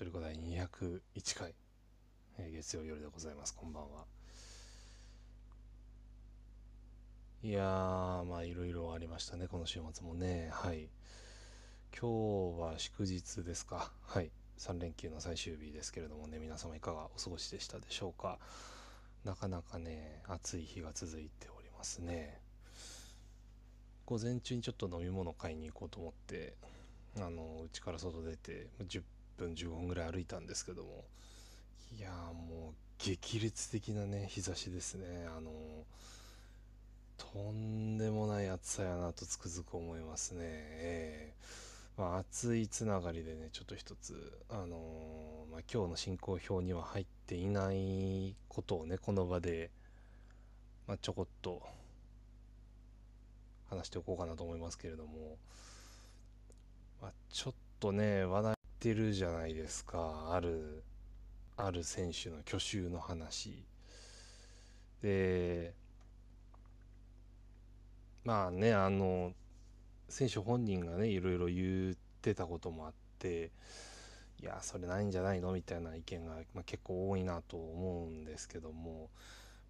とりこ第201回、月曜夜でございます。こんばんは。いやー、まあいろいろありましたね、この週末もね。はい。今日は祝日ですか。はい。3連休の最終日ですけれどもね、皆様いかがお過ごしでしたでしょうか。なかなかね、暑い日が続いておりますね。午前中にちょっと飲み物買いに行こうと思って、うちから外出て10分15分ぐらい歩いたんですけども、いやーもう激烈的なね日差しですね。とんでもない暑さやなとつくづく思いますね。まあ、暑いつながりでね、ちょっと一つ、まあ、今日の進行表には入っていないことをね、この場で、まあ、ちょこっと話しておこうかなと思いますけれども、まあ、ちょっとね、話題してるじゃないですか。ある選手の去就の話。で、まあね、選手本人がねいろいろ言ってたこともあって、いやそれないんじゃないのみたいな意見が、まあ、結構多いなと思うんですけども、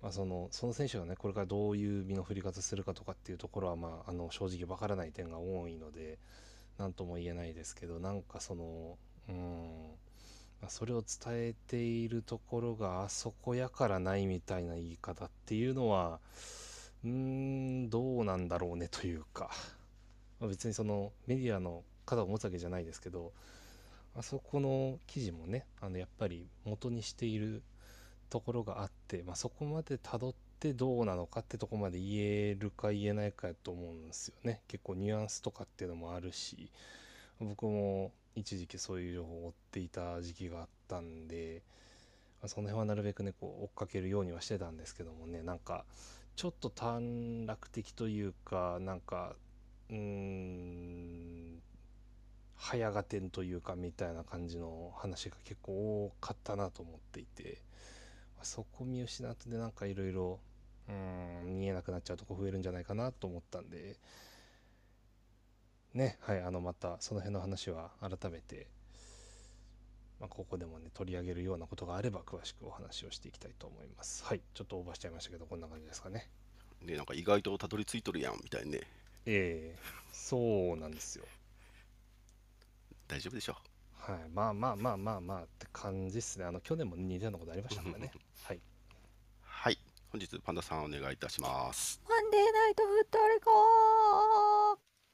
まあ、その選手がねこれからどういう身の振り方するかとかっていうところは、まあ、正直わからない点が多いので何とも言えないですけど、なんかまあ、それを伝えているところがあそこやからないみたいな言い方っていうのはどうなんだろうねというか。別にメディアの肩を持つわけじゃないですけど、あそこの記事もねやっぱり元にしているところがあって、まあ、そこまで辿ってどうなのかってとこまで言えるか言えないかやと思うんですよね。結構ニュアンスとかっていうのもあるし、僕も一時期そういう情報を追っていた時期があったんで、その辺はなるべくねこう追っかけるようにはしてたんですけどもね、なんかちょっと短絡的というか、なんか早がてんというかみたいな感じの話が結構多かったなと思っていて、そこ見失ってなんかいろいろ見えなくなっちゃうとこ増えるんじゃないかなと思ったんでね、はい、またその辺の話は改めて、まあ、ここでもね取り上げるようなことがあれば詳しくお話をしていきたいと思います。はい、ちょっとオーバーしちゃいましたけど、こんな感じですかね。でなんか意外とたどり着いとるやんみたいね。そうなんですよ。大丈夫でしょう。はい、まあって感じですね。去年も似たようなことありましたからね。はい。はい。本日パンダさんお願いいたします。マンデーナイトフットレコ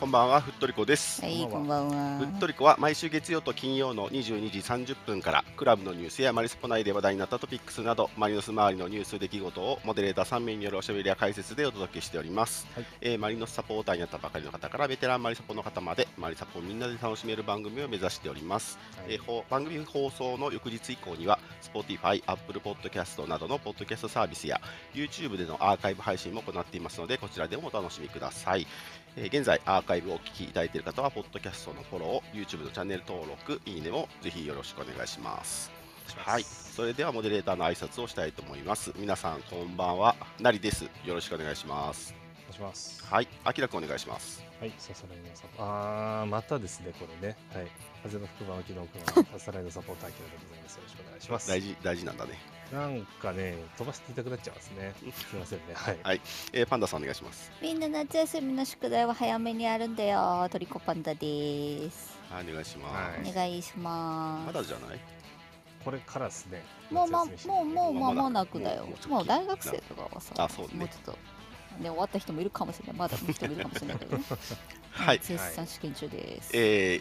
こんばんは、ふっとりこです。はい、こんばんは。ふっとりこは毎週月曜と金曜の22時30分からクラブのニュースやマリスポ内で話題になったトピックスなどマリノス周りのニュース出来事をモデレーター3名によるおしゃべりや解説でお届けしております。はい、マリノスサポーターになったばかりの方からベテランマリサポの方までマリサポをみんなで楽しめる番組を目指しております。はい、番組放送の翌日以降には Spotify、Apple Podcast などのポッドキャストサービスや YouTube でのアーカイブ配信も行っていますので、こちらでもお楽しみください。現在アーカイブをお聞きいただいている方はポッドキャストのフォロー、YouTube のチャンネル登録、いいねもぜひよろしくお願いします。はい、それではモデレーターの挨拶をしたいと思います。皆さんこんばんは、なりです。よろしくお願いします。お願いします。はい、あきらくんお願いします。はい、ささらいのサポーター。またですねこれね。はい、風の吹く場きのくんはささらいのサポーターあきらでございます。よろしくお願いします。大事なんだね。なんかね飛ばしていたくなっちゃいますね。すみませんね。はい、はい。パンダさんお願いします。みんな夏休みの宿題は早めにやるんだよ。トリコパンダです。はい、お願いします。お願いします。まだじゃない？これからですね。もう間もなくだよ。もう大学生とかはさ、そうね、もうちょっと、ね、終わった人もいるかもしれない。まだの人もいるかもしれないけどね。はい、絶賛試験中です。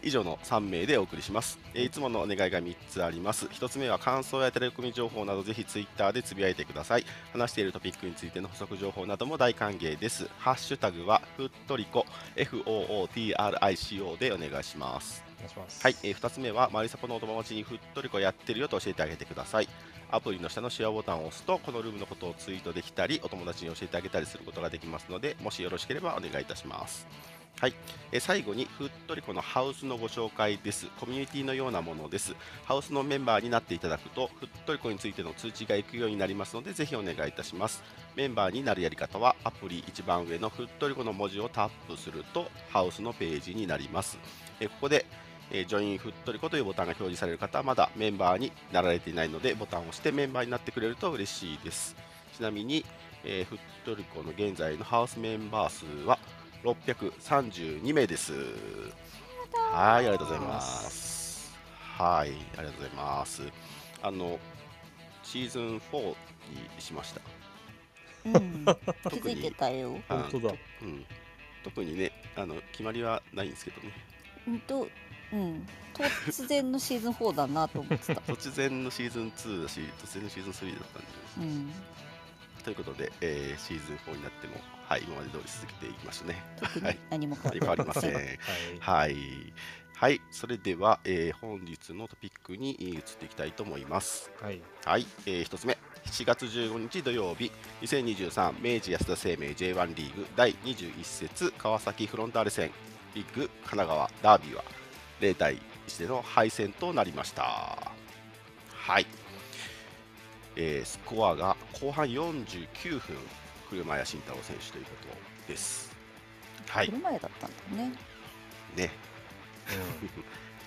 以上の3名でお送りします。いつものお願いが3つあります。1つ目は感想やテレコミ情報などぜひツイッターでつぶやいてください。話しているトピックについての補足情報なども大歓迎です。ハッシュタグはふっとりこ FOOTRICO でお願いします。はい、2つ目はマリサポのお友達にふっとりこやってるよと教えてあげてください。アプリの下のシェアボタンを押すとこのルームのことをツイートできたりお友達に教えてあげたりすることができますので、もしよろしければお願いいたします。はい、最後にフットリコのハウスのご紹介です。コミュニティのようなものです。ハウスのメンバーになっていただくとフットリコについての通知がいくようになりますので、ぜひお願いいたします。メンバーになるやり方はアプリ一番上のフットリコの文字をタップするとハウスのページになります。ここでジョインフットリコというボタンが表示される方はまだメンバーになられていないので、ボタンを押してメンバーになってくれると嬉しいです。ちなみにフットリコの現在のハウスメンバー数は632名です。はい、ありがとうございます。はい、ありがとうございます。シーズン4にしました。気づいてたよ。本当だ。特にね、決まりはないんですけどね。突然のシーズン4だなと思ってた。突然のシーズン2だし、突然のシーズン3だったんです、ということで、シーズン4になっても、はい、今まで通り続けていきましたね。はい、何も変わりません。はい、はい、それでは、本日のトピックに移っていきたいと思います。はい、はい、1つ目、7月15日土曜日、2023明治安田生命 J1 リーグ第21節川崎フロンターレ戦、リーグ神奈川ダービーは0対1での敗戦となりました。はい。スコアが後半49分、車谷慎太郎選手ということです。はい、車谷だったんだよね。ね、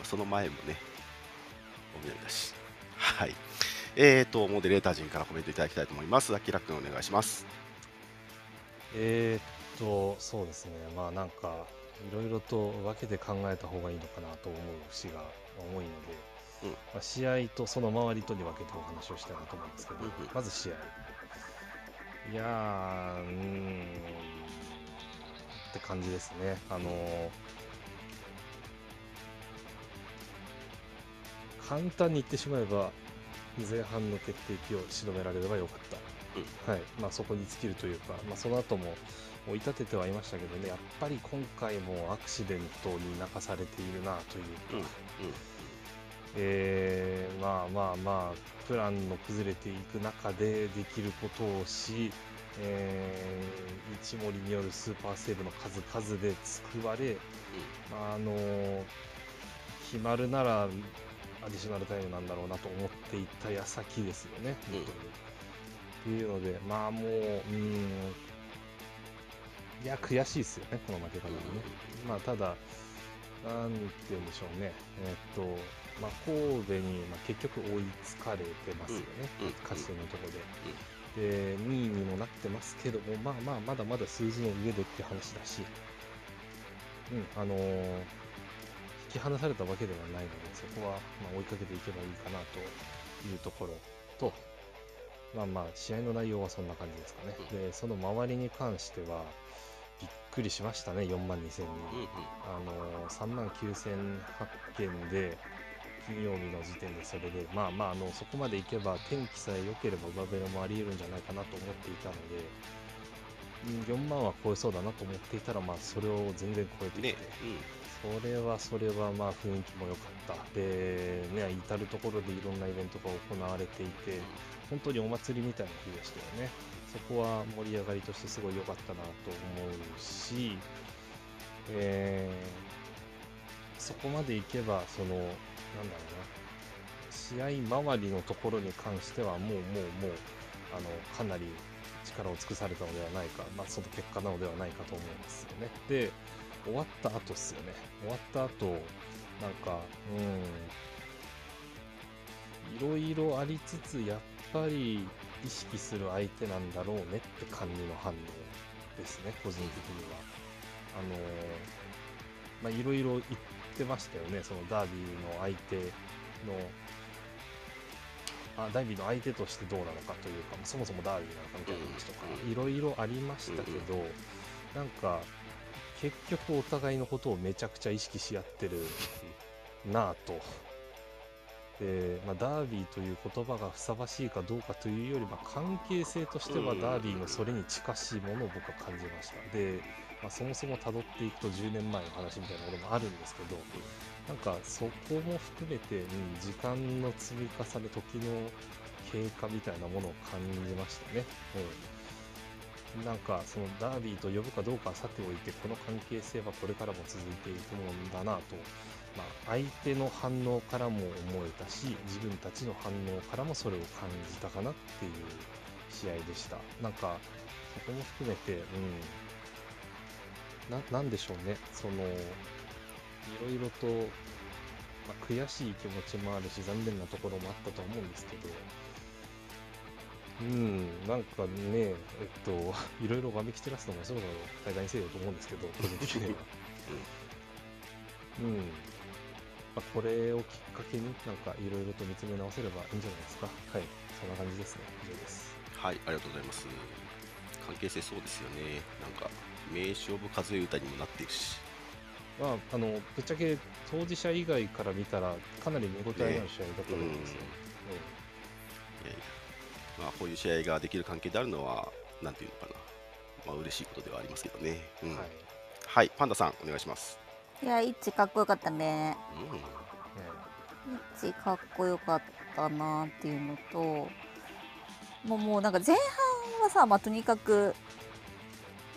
その前もね、お見合いだし。はい。モデレーター陣からコメントいただきたいと思います。明君お願いします。そうですね。まあなんかいろいろと分けて考えた方がいいのかなと思う節が多いので。試合とその周りとに分けてお話をしたいなと思うんですけど、まず試合、いやー、って感じですね。簡単に言ってしまえば前半の決定機をしのめられればよかった、はい、まあ、そこに尽きるというか、まあ、その後も追い立ててはいましたけどね、やっぱり今回もアクシデントに泣かされているなというか。まあプランの崩れていく中でできることをし、一森によるスーパーセーブの数々で救われ、決まるならアディショナルタイムなんだろうなと思っていた矢先ですよね、本当に。っていうので、まあもう、いや、悔しいですよね、この負け方はね。まあただ、なんて言うんでしょうね。まあ、神戸に、まあ、結局追いつかれてますよね、勝ち点のところで。で、2位にもなってますけども、まあまあ、まだまだ数字の上でって話だし、引き離されたわけではないので、そこは、まあ、追いかけていけばいいかなというところと、まあまあ、試合の内容はそんな感じですかね。で、その周りに関しては、びっくりしましたね、42,000人。39,800件で、金曜日の時点でそれで、まあまあ、そこまでいけば天気さえ良ければ上辺もありえるんじゃないかなと思っていたので、4万は超えそうだなと思っていたら、まあ、それを全然超えてきて、それはまあ雰囲気も良かったで、ね、至る所でいろんなイベントが行われていて、本当にお祭りみたいな日でしたよね。そこは盛り上がりとしてすごい良かったなと思うし、そこまでいけばそのなんだろうな、試合周りのところに関してはもうかなり力を尽くされたのではないか、まあ、その結果なのではないかと思いますよね。で、終わった後ですよね。終わった後なんかいろいろありつつ、やっぱり意識する相手なんだろうねって感じの反応ですね、個人的には。まあ、いろいろ言ってましたよね、そのダービーの相手のダービーの相手としてどうなのかというか、そもそもダービーなのかみたいな話とかいろいろありましたけど、なんか結局お互いのことをめちゃくちゃ意識し合ってるなぁと。で、まあ、ダービーという言葉がふさわしいかどうかというより、まあ、関係性としてはダービーのそれに近しいものを僕は感じました。で、まあ、そもそも辿っていくと10年前の話みたいなこともあるんですけど、なんかそこも含めて、時間の積み重ね、時の経過みたいなものを感じましたね。なんかそのダービーと呼ぶかどうかはさておいて、この関係性はこれからも続いていくものだなと、まあ、相手の反応からも思えたし、自分たちの反応からもそれを感じたかなっていう試合でした。なんかそこも含めて、なんでしょうね、そのいろいろと、まあ、悔しい気持ちもあるし残念なところもあったと思うんですけど、なんかね、いろいろわめき散らすのもそろそろ対談にせよと思うんですけど、個人的にはまあ、これをきっかけになんかいろいろと見つめ直せればいいんじゃないですか。はい、そんな感じですね。以上です。はい、ありがとうございます。関係性、そうですよね。なんか名勝負数え歌にもなっているし、まあ、ぶっちゃけ当事者以外から見たらかなり見応えのある試合だと思うんですよね。まあ、こういう試合ができる関係であるのはなんていうのかな、まあ、嬉しいことではありますけどね。はい、はい、パンダさんお願いします。いや、イッチかっこよかったね。イッチかっこよかったなっていうのと、もうなんか前半はさ、まあ、とにかく、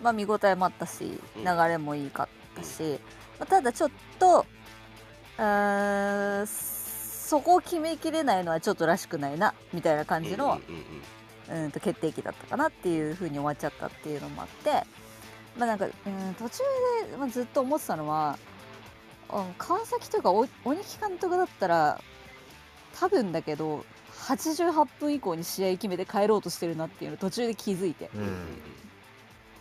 まあ、見応えもあったし流れもいいかったし、ただちょっとそこを決めきれないのはちょっとらしくないなみたいな感じの決定機だったかなっていう風に終わっちゃったっていうのもあって、まあ、なんか途中で、ずっと思ってたのは、川崎とか鬼木監督だったら多分だけど88分以降に試合決めて帰ろうとしてるなっていうのを途中で気づいて、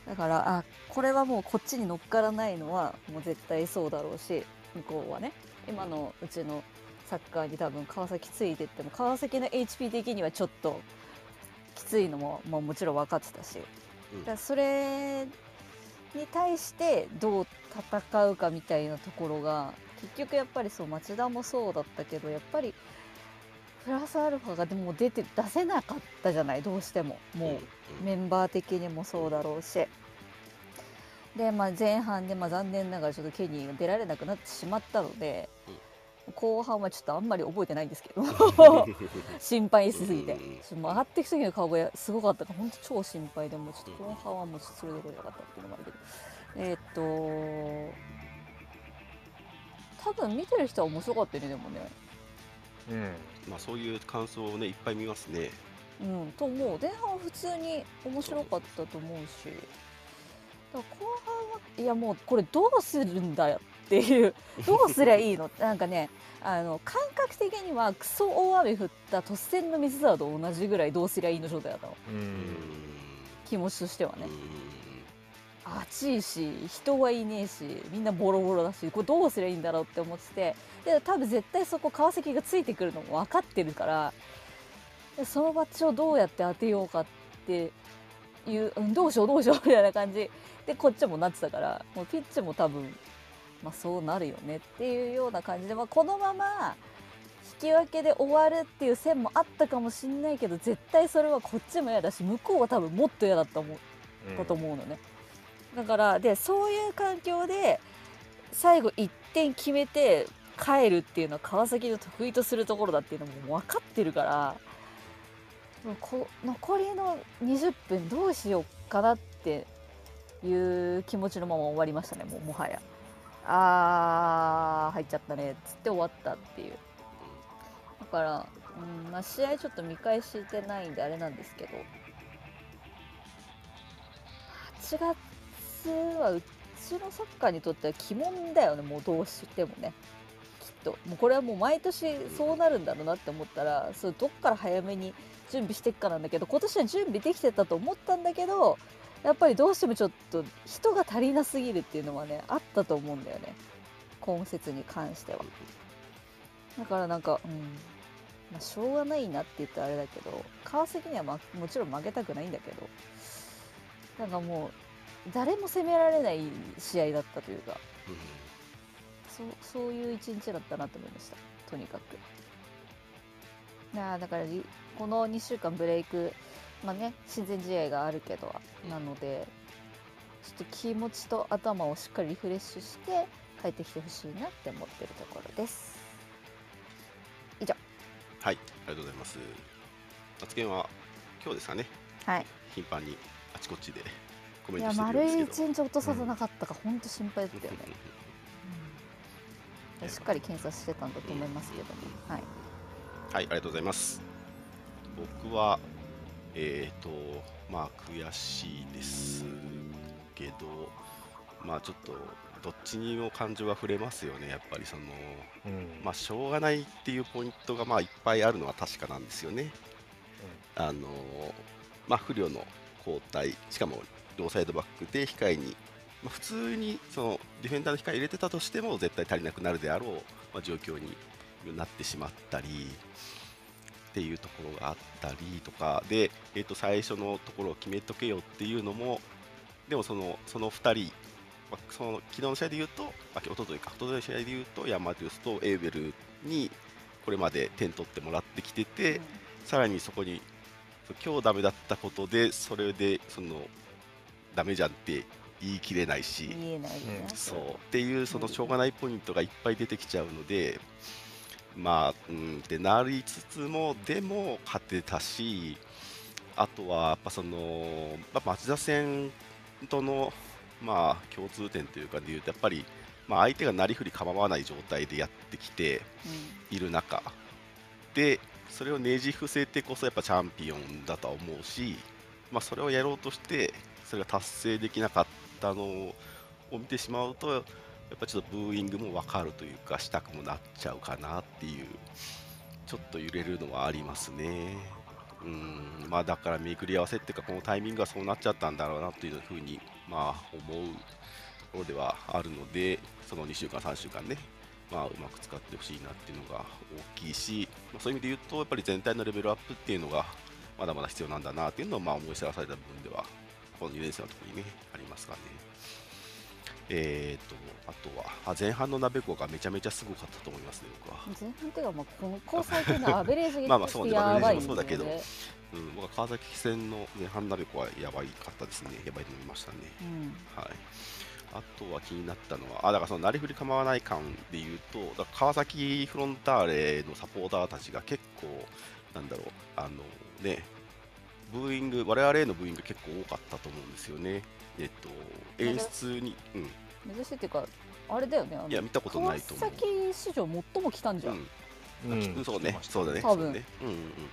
だからこれはもうこっちに乗っからないのはもう絶対そうだろうし、向こうはね、今のうちのサッカーに多分川崎ついてっても川崎の HP 的にはちょっときついのも、まあ、もちろん分かってたし、だからそれに対してどう戦うかみたいなところが結局やっぱりそう、町田もそうだったけど、やっぱりプラスアルファがでも出せなかったじゃない、どうしても。もうメンバー的にもそうだろうし、で、まあ、前半で、まあ、残念ながらちょっとケニーが出られなくなってしまったので、後半はちょっとあんまり覚えてないんですけど心配しすぎて、上がっていく時の顔がすごかったから本当超心配で、もうちょっと後半はもうそれどころじゃなかったっていうのもあるけど、多分見てる人は面白かったね、でもね。まあ、そういう感想をねいっぱい見ますね。ともう前半は普通に面白かったと思うし、だから後半はいやもうこれどうするんだよっていう、どうすりゃいいのなんかね、感覚的にはクソ大雨降った突然の水沢と同じぐらいどうすりゃいいの状態だったの、気持ちとしてはね。暑いし人はいねえしみんなボロボロだし、これどうすりゃいいんだろうって思ってて、で多分絶対そこ川崎がついてくるのも分かってるから、そのバッチをどうやって当てようかっていう、どうしようどうしようみたいな感じでこっちもなってたから、もうピッチも多分まあそうなるよねっていうような感じで、まあ、このまま引き分けで終わるっていう線もあったかもしれないけど、絶対それはこっちも嫌だし向こうは多分もっと嫌だったと思うのね。だからで、そういう環境で最後1点決めて帰るっていうのは川崎の得意とするところだっていうのも分かってるから、残りの20分どうしようかなっていう気持ちのまま終わりましたね。もはや入っちゃったねっつって終わったっていう。だから、まあ、試合ちょっと見返してないんであれなんですけど、8月はうちのサッカーにとっては鬼門だよね、もうどうしてもね。きっともうこれはもう毎年そうなるんだろうなって思ったら、それどっから早めに準備していくかなんだけど、今年は準備できてたと思ったんだけど、やっぱりどうしてもちょっと人が足りなすぎるっていうのはねあったと思うんだよね、今節に関しては。だからなんか、まあ、しょうがないなって言ったらあれだけど、川崎には、ま、もちろん負けたくないんだけど、なんかもう誰も攻められない試合だったというか、そういう一日だったなと思いました、とにかく。だからこの2週間ブレイク、まあね、親善試合があるけど、なのでちょっと気持ちと頭をしっかりリフレッシュして帰ってきてほしいなって思ってるところです。以上。はい、ありがとうございます。夏研は今日ですかね、はい、頻繁にあちこちでコメントしてくれるんですけど、いや丸1日落とさなかったか、本当心配だったよね。しっかり検査してたんだと思いますけど、ね、はい、はい、ありがとうございます。僕はまあ悔しいですけど、まあちょっとどっちにも感情が触れますよね、やっぱりその、まあしょうがないっていうポイントがまあいっぱいあるのは確かなんですよね。まあ不慮の交代、しかも両サイドバックで控えに、まあ、普通にそのディフェンダーの控え入れてたとしても絶対足りなくなるであろう、まあ、状況になってしまったりっていうところがあったりとかで、最初のところを決めとけよっていうのも、でもその2人、まあ、その昨日の試合で言うと、おとといか、おとといの試合で言うとヤマディウスとエーベルにこれまで点取ってもらってきてて、さらにそこに今日ダメだったことで、それでそのダメじゃんって言い切れないし、そうっていうそのしょうがないポイントがいっぱい出てきちゃうので、まあってなりつつも、でも勝てたし、あとはやっぱその町田戦とのまあ共通点というかでいうと、やっぱりまあ相手がなりふり構わない状態でやってきている中で、それをねじ伏せてこそやっぱチャンピオンだと思うし、まあ、それをやろうとしてそれが達成できなかったのを見てしまうと、やっぱちょっとブーイングも分かるというか、したくもなっちゃうかなっていう、ちょっと揺れるのはありますね。まあ、だから見繰り合わせっていうか、このタイミングがそうなっちゃったんだろうなというふうにまあ思うところではあるので、その2週間3週間ね、まあ、うまく使ってほしいなっていうのが大きいし、まあ、そういう意味で言うとやっぱり全体のレベルアップっていうのがまだまだ必要なんだなっていうのをまあ思い知らされた部分では、この2年生のところにねありますかね。あとは前半の鍋子がめちゃめちゃすごかったと思いますね、僕は。前半っていうか、まあこの最近のアベレージがやばいんですよね。まあまあそうだけど、僕は川崎戦の前半鍋子はやばいかったですね、やばいと思いましたね。はい。あとは気になったのは、だからそのなりふり構わない感でいうと、だから川崎フロンターレのサポーターたちが結構、なんだろう、ブーイング、我々へのブーイング結構多かったと思うんですよね。演出に、珍しいっていうか、あれだよね、いや、見たことないと思う。川崎史上最も来たんじゃん。そうね、そうだね、多分。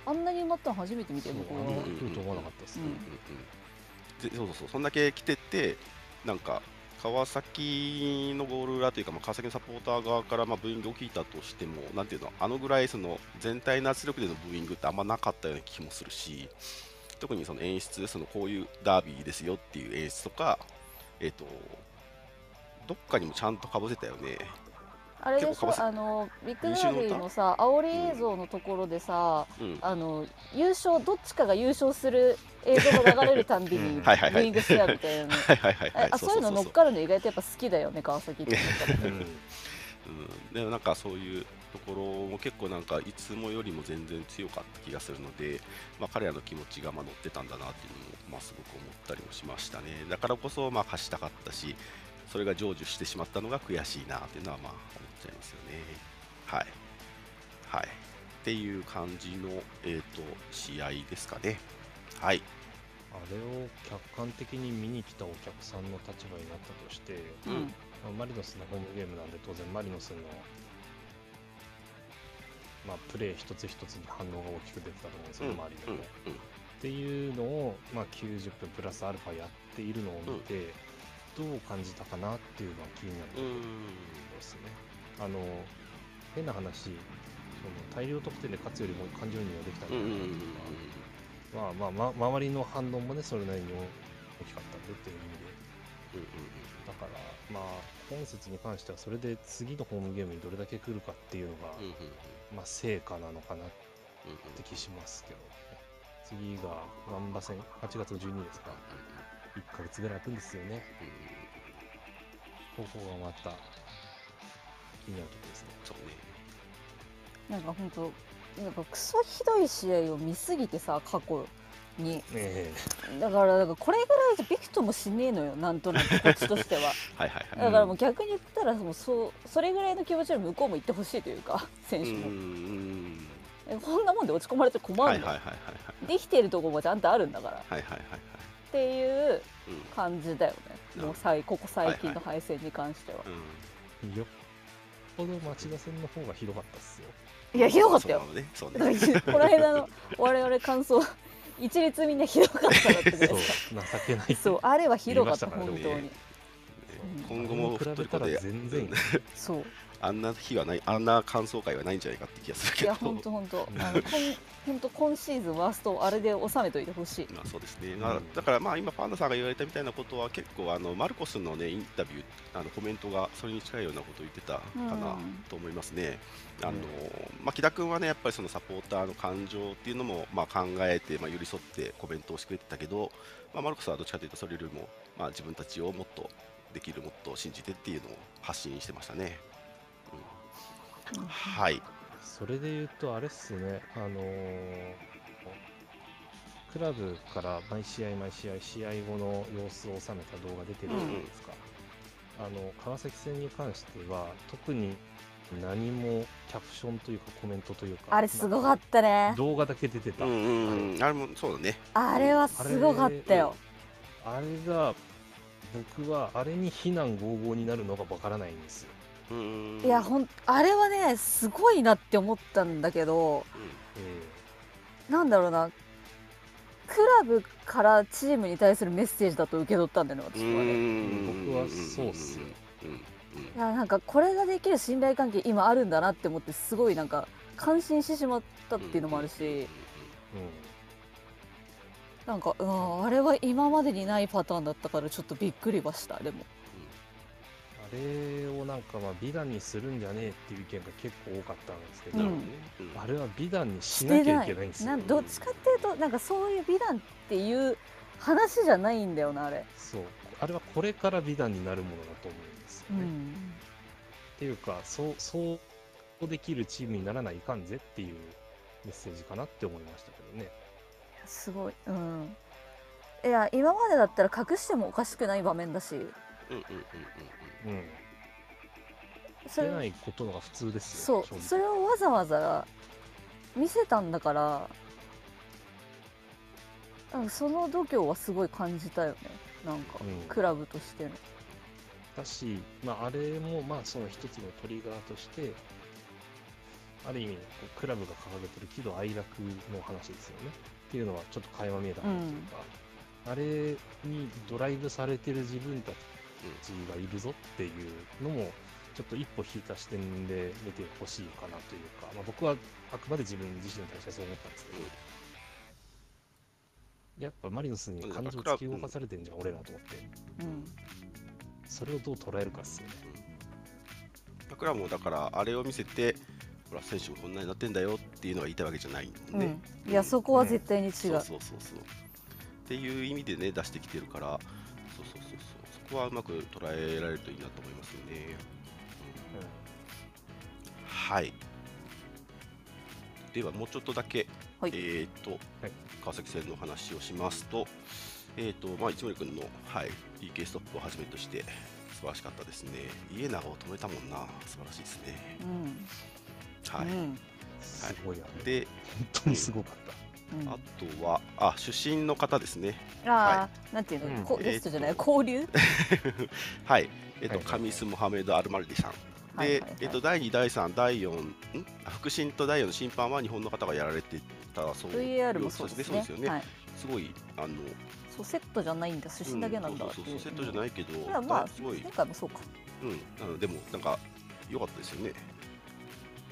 あんなに埋まったの初めて見て、僕は。思わなかったですね。そうそうそう、そんだけ来てて、なんか、川崎のゴール裏というか、まあ、川崎のサポーター側からまあブーイングを聞いたとしても、なんていうの、あのぐらいその全体の圧力でのブーイングってあんまなかったような気もするし、特にその演出、そのこういうダービーですよっていう演出とか、どっかにもちゃんとかぶせたよね。あれでしょ、ビッグダービーのさ、煽り映像のところでさ、優勝、どっちかが優勝する映像が流れるたんびにブーイングしてやるみたいな、そういうの乗っかるの意外とやっぱ好きだよね、川崎って。でもなんかそういうところも結構なんかいつもよりも全然強かった気がするので、まあ、彼らの気持ちがまあ乗ってたんだなっていうのもまあすごく思ったりもしましたね。だからこそまあ勝ちたかったし、それが成就してしまったのが悔しいなっていうのはまあ思っちゃいますよね。はいはい、っていう感じの試合ですかね。はい。あれを客観的に見に来たお客さんの立場になったとして、マリノスのホームゲームなんで当然マリノスのまあプレー一つ一つに反応が大きく出てたと思うんですよ、周りでも。っていうのをまあ90分プラスアルファやっているのを見て。どう感じたかなっていうのは気になるところですね。変な話、その大量得点で勝つよりも感情移入ができたんじゃないかとか、まあ周りの反応もねそれなりに大きかったんでっていう意味で、だからまあ本節に関してはそれで次のホームゲームにどれだけ来るかっていうのがまあ成果なのかなって気しますけど、次がガンバ戦8月12ですか。1ヶ月ぐらい空くんですよね。ここがまた気になるところですね。なんか本当なんかクソひどい試合を見すぎてさ、過去に、だからこれぐらいじゃびくともしねえのよ、なんとなくこっちとしては。だからもう逆に言ったらそれぐらいの気持ちで向こうも行ってほしいというか、選手も。こんなもんで落ち込まれて困るの。できているところもちゃんとあるんだから。っていう感じだよね、うん、もうここ最近の敗戦に関しては、はいはいうん、よっぽど町田戦の方がひどかったっすよ。いやひどかったよ、ねね、この間の我々感想一律みんなひどかっただってそう情けないそうあれはひどかった、ね、本当に、ね、今後も太り方で全然そうあんな日はない、あんな感想会はないんじゃないかって気がするけど。いや本当本当、今シーズンワーストをあれで収めといてほしい。まあそうですね。だからまあ今パンダさんが言われたみたいなことは結構マルコスのねインタビューコメントがそれに近いようなことを言ってたかなと思いますね。まあ木田君はねやっぱりそのサポーターの感情っていうのもまあ考えてまあ寄り添ってコメントをしてくれてたけど、まあマルコスはどっちかというとそれよりもまあ自分たちをもっとできるもっと信じてっていうのを発信してましたね。はい、それでいうとあれっすね、クラブから毎試合試合後の様子を収めた動画出てるじゃないですか、うん、川崎戦に関しては特に何もキャプションというかコメントというかあれすごかったね、動画だけ出てた、うんうん、あれもそうだね、あれはすごかったよ、あれが僕はあれに非難合々になるのがわからないんですよ。いやあれはねすごいなって思ったんだけど、なんだろうな、クラブからチームに対するメッセージだと受け取ったんだよね私はね。僕はそうっすよ。いやなんかこれができる信頼関係今あるんだなって思って、すごいなんか感心してしまったっていうのもあるし、なんかあれは今までにないパターンだったからちょっとびっくりはした。でもそれをなんかまあ美談にするんじゃねえっていう意見が結構多かったんですけど、うん、あれは美談にしなきゃいけないんですよ。どっちかっていうとなんかそういう美談っていう話じゃないんだよなあれ。そうあれはこれから美談になるものだと思うんですよね、うん、っていうかそうできるチームにならないかんぜっていうメッセージかなって思いましたけどね。いやすごい、うん、いや今までだったら隠してもおかしくない場面だし、うん、出ないことが普通ですよ。そう、それをわざわざ見せたんだから、その度胸はすごい感じたよね。なんか、うん、クラブとしての。だし、まあ、あれもまあその一つのトリガーとして、ある意味クラブが掲げてる喜怒哀楽の話ですよね。っていうのはちょっと垣間見えた話というか、うん、あれにドライブされてる自分たちがいるぞっていうのもちょっと一歩引いた視点で見てほしいかなというか、まあ、僕はあくまで自分自身に対してそう思ったんですけど、やっぱマリノスに感情突き動かされてんじゃん俺らと思って、うん、それをどう捉えるかっすよね。僕らもだからあれを見せてほら選手もこんなになってんだよっていうのは言いたいわけじゃないもんね、うん、いやそこは絶対に違う、うん、そうっていう意味でね出してきてるから、そうここはうまく捉えられるといいなと思いますよね、うん、はい。ではもうちょっとだけ、はい、はい、川崎戦の話をしますと、まあ、一森君の、はい、PK ストップをはじめとして素晴らしかったですね。家長を止めたもんな、素晴らしいですね、うん、はい、うん、すごいよね、はい、で本当にすごかった、うん、あとは主審の方ですね。はい、なんていうの、ゲストじゃない、交流はい、カミス・モハメド・アルマルディさんで、第2、第3、第4、副審と第4の審判は日本の方がやられてたそうですね。 VAR もそうですね、すごいそうセットじゃないんだ、主審だけなんだ、そうセットじゃないけど、まあ前回もそうか、でもなんか良かったですよね。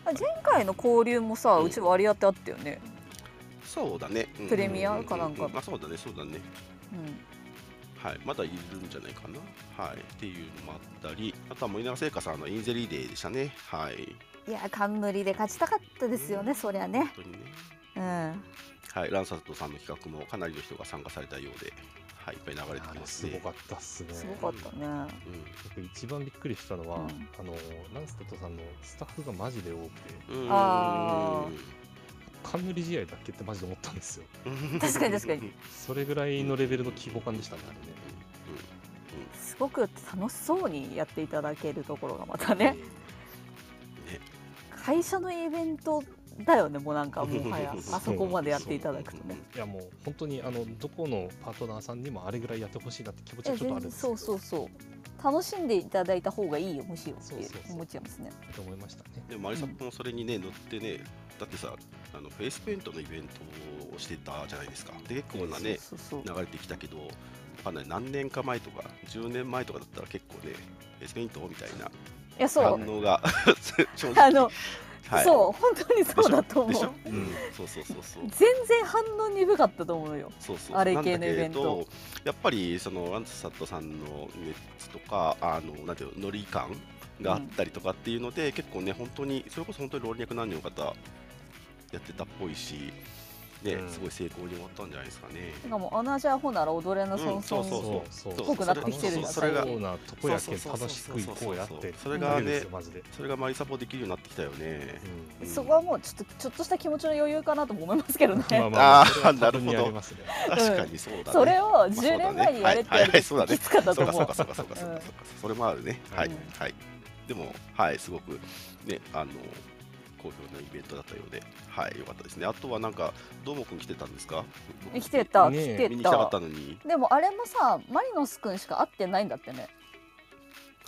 前回の交流もさ、うち割り当てあったよね。そうだね、プレミアかなんか、そうだね、はい、まだいるんじゃないかな、はい、っていうのもあったり、あとは森永製菓さんのインゼリーデーでしたね。はい、いや冠で勝ちたかったですよね、そりゃね、本当にね、うん、はい、ランサットさんの企画もかなりの人が参加されたようで、はい、いっぱい流れてきますね。すごかったっすね、すごかったね、うん、一番びっくりしたのは、ランサットさんのスタッフがマジで多くて、ああ冠試合だけってマジで思ったんですよ。確かに確かに。それぐらいのレベルの規模感でしたね、あれね。すごく楽しそうにやっていただけるところがまたね。会社のイベントだよね、もうなんかもはやあそこまでやっていただくとね。いやもう本当にどこのパートナーさんにもあれぐらいやってほしいなって気持ちはちょっとあるんですけど、そうそうそう楽しんでいただいた方がいいよ、むしろって思っちゃいますね。そうそうそうと思いましたね。でもマリサップもそれにね乗ってね、だってさフェイスペイントのイベントをしてたじゃないですか。で結構なねそうそうそう流れてきたけど、かなり何年か前とか10年前とかだったら結構ねフェイスペイントみたいな、いやそう反応が正直はい、そう本当にそうだと思う。全然反応鈍かったと思うよ。そうそうあれ系のイベントやっぱりそのランサットさんの熱とかなんていうのノリ感があったりとかっていうので、うん、結構ね本当にそれこそ本当に老若男女の方やってたっぽいし、ねうん、すごい成功に終わったんじゃないですかね。しかもアナジャホなら踊れなソンソンっぽくなってきてるんだ。それが楽しくいこうやってそれがね、それがマリサポできるようになってきたよね。そこはもうちょっとした気持ちの余裕かなとも思いますけどね。あ、なるほど。確かにそうだね。それを10年前にやれってやるときつかったと思う。それもあるね。はいはい。でもはいすごくね好評なイベントだったようで、はい、良かったですね。あとはなんかどーもくん来てたんですか？来てた、来てた。でもあれもさ、マリノスくんしか会ってないんだってね。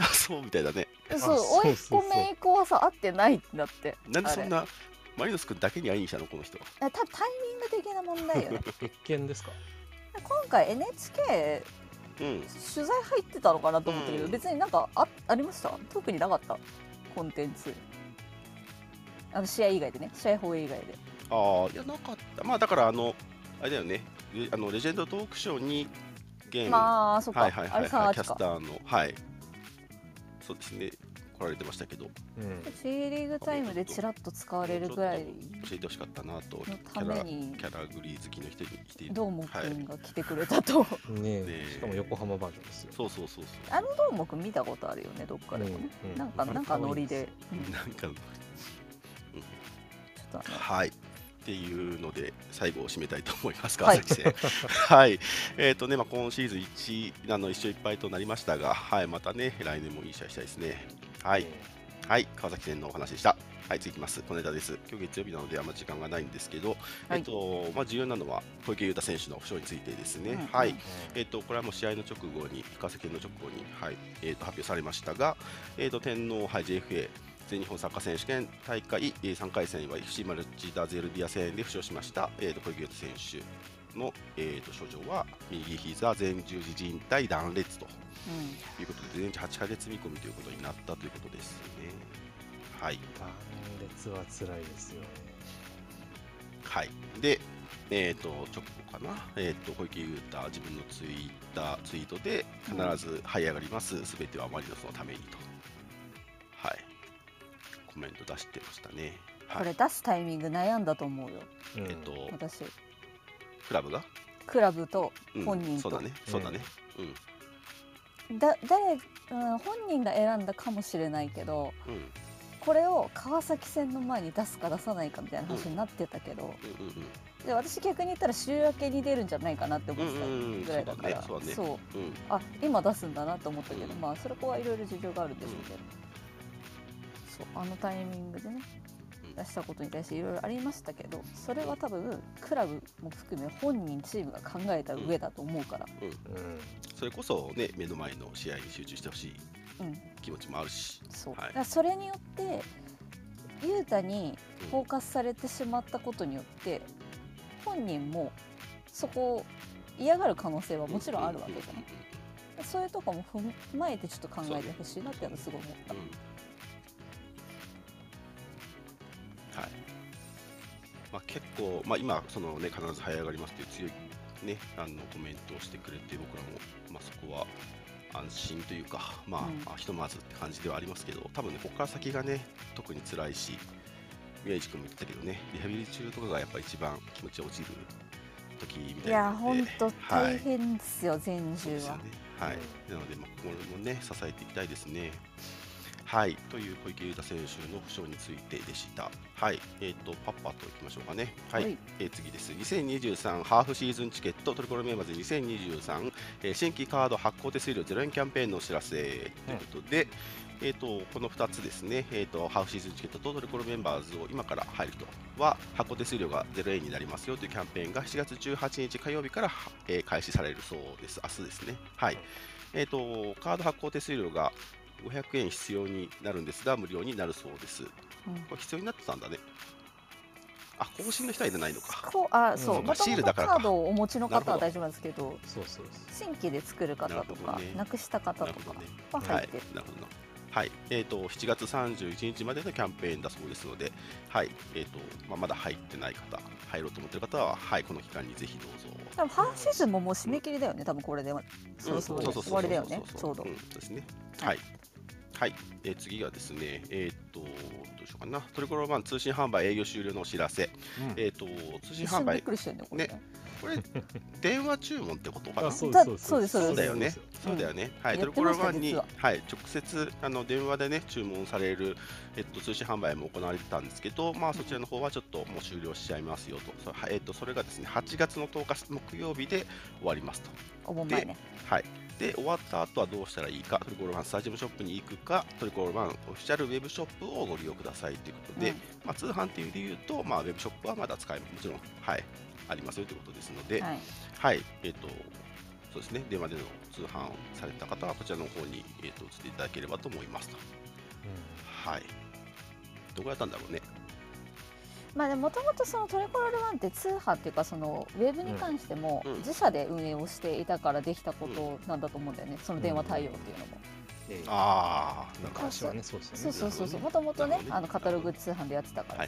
あ、そうみたいだね。そう、おいっ子めいっ子はさ、会ってないんだって。なんでそんなマリノスくんだけに会いに来たのこの人は。多分タイミング的な問題よね。別件ですか？今回 NHK 取材入ってたのかなと思ったけど、別になんかありました？特になかったコンテンツ。試合以外でね、試合放映以外で。ああ、いやなかった。まあだからあれだよね、レジェンドトークショーにゲーム、まあそっか、はいはいはい、キャスターのはい、そうですね、来られてましたけど。Cリーグタイムでちらっと使われるぐらい。教えてほしかったなと。キャラグリー好きの人に来ている。どーもくんが来てくれたと。ね、しかも横浜バージョンですよ。そうそうそうそう。どーもくん見たことあるよね、どっかでもね。なんかノリで。はいっていうので最後を締めたいと思います。川崎戦はいね、まあ今シーズン1勝1敗となりましたが、はいまたね来年もいい試合したいですね。はいはい川崎戦のお話でした。はい次いきます小ネタです。今日月曜日なのであんま時間がないんですけど、まあ重要なのは小池優太選手の負傷についてですね。はいこれはもう試合の直後に川崎戦の直後にはい発表されましたが、天皇杯 JFA全日本サッカー選手権大会3回戦は FC マルチダゼルビア戦で負傷しました小池優太選手の症状は右膝前十字靭帯断裂ということで、全治8ヶ月見込みということになったということですね。はい、断裂はつらいですよね。はいで直後かな、小池優太自分のツイートで必ず這い上がりますすべてはマリノスのためにとはいコメント出してましたね。これ出すタイミング悩んだと思うよ。私クラブと本人と。そうだねそうだね。本人が選んだかもしれないけど、これを川崎戦の前に出すか出さないかみたいな話になってたけど、で私逆に言ったら週明けに出るんじゃないかなって思ってたぐらいだから、そうあ今出すんだなと思ったけど、まあそれこはいろいろ事情があるんでしょうけど。あのタイミングでね出したことに対していろいろありましたけど、それは多分クラブも含め本人チームが考えた上だと思うから、それこそね目の前の試合に集中してほしい気持ちもあるし、それによって優太にフォーカスされてしまったことによって本人もそこを嫌がる可能性はもちろんあるわけじゃない。そういうとこも踏まえてちょっと考えてほしいなっていうのすごい思った。はいまあ、結構、まあ、今その、ね、必ず這い上がりますという強い、ね、コメントをしてくれて、僕らも、まあ、そこは安心というか、まあ、ひとまずって感じではありますけど、多分ね、ここから先がね特に辛いし、宮市君も言ってたけどね、リハビリ中とかがやっぱ一番気持ち落ちる時みたいなので、いや本当大変ですよ、前週は。なので、まあ、これもね支えていきたいですね。はい、という小池優太選手の負傷についてでした。はい、パッといきましょうかね。はい、次です。2023ハーフシーズンチケットトリコロメンバーズ2023、新規カード発行手数料0円キャンペーンのお知らせということで、この2つですね、ハーフシーズンチケットとトリコロメンバーズを今から入るとは発行手数料が0円になりますよというキャンペーンが7月18日火曜日から、開始されるそうです。明日ですね。はい、カード発行手数料が500円必要になるんですが無料になるそうです。これ必要になってたんだね。あ、更新の人はいらないのか。そう、まあ、シールだからか。カードをお持ちの方は大丈夫なんですけど、そう新規で作る方とか、なくした方とかは入ってる。なるほどね。はい、7月31日までのキャンペーンだそうですので、はい、まだ入ってない方、入ろうと思っている方は、はい、この期間にぜひどうぞ。多分ハーフシーズンももう締め切りだよね。多分これでそう終わりだよね。ちょうど。ですね。はい。はい、次はですね、どうしようかな、トリコロマン通信販売営業終了のお知らせ、通信販売、これ、電話注文ってことかな、そうだよね、はい、トリコロマンに、はい、直接電話でね、注文される、通信販売も行われてたんですけど、まあ、そちらの方はちょっともう終了しちゃいますよと、それがですね、8月の10日木曜日で終わりますと。お盆前ね。はいで終わった後はどうしたらいいか、トリコロールマンスタジアムショップに行くか、トリコロールマンオフィシャルウェブショップをご利用くださいということで、まあ、通販という理由と、まあ、ウェブショップはまだ使えます、もちろん、はい、ありますよということですので、そうですね、電話での通販をされた方はこちらの方に、移っていただければと思いますと。はい、どこやったんだろうね。まあでもともとそのトリコロール1って通販っていうかそのウェブに関しても自社で運営をしていたからできたことなんだと思うんだよね、その電話対応っていうのも。ああ、昔はね、そうですね。そう、もともとね、カタログ通販でやってたから。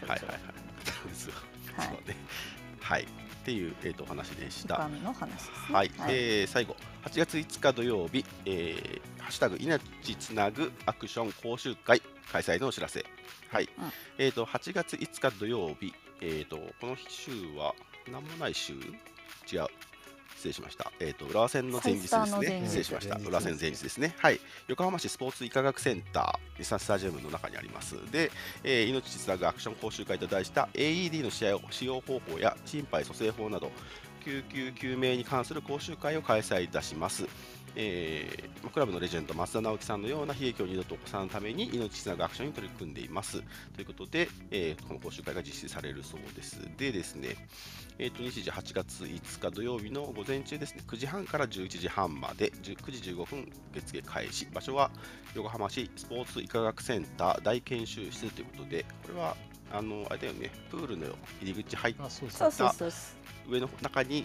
はい、っていうお話でした。時間の話ですね。はい、最後、8月5日土曜日、ハッシュタグ命つなぐアクション講習会開催のお知らせ。はい、8月5日土曜日、この週は何もない週？違う。失礼しました。浦和線の前日ですね。失礼しました。浦和線の前日ですね。はい。横浜市スポーツ医科学センター、日産スタジアムの中にあります。で、命つなぐアクション講習会と題した AED の使用方法や心肺蘇生法など、救急救命に関する講習会を開催いたします。クラブのレジェンド松田直樹さんのような悲劇を二度と起こさぬために命つなぐアクションに取り組んでいますということで、この講習会が実施されるそうです。でですね、日時8月5日土曜日の午前中ですね、9時半から11時半まで、9時15分受付開始、場所は横浜市スポーツ医科学センター大研修室ということで、これはあれだよね、プールの入り口入った上の中に、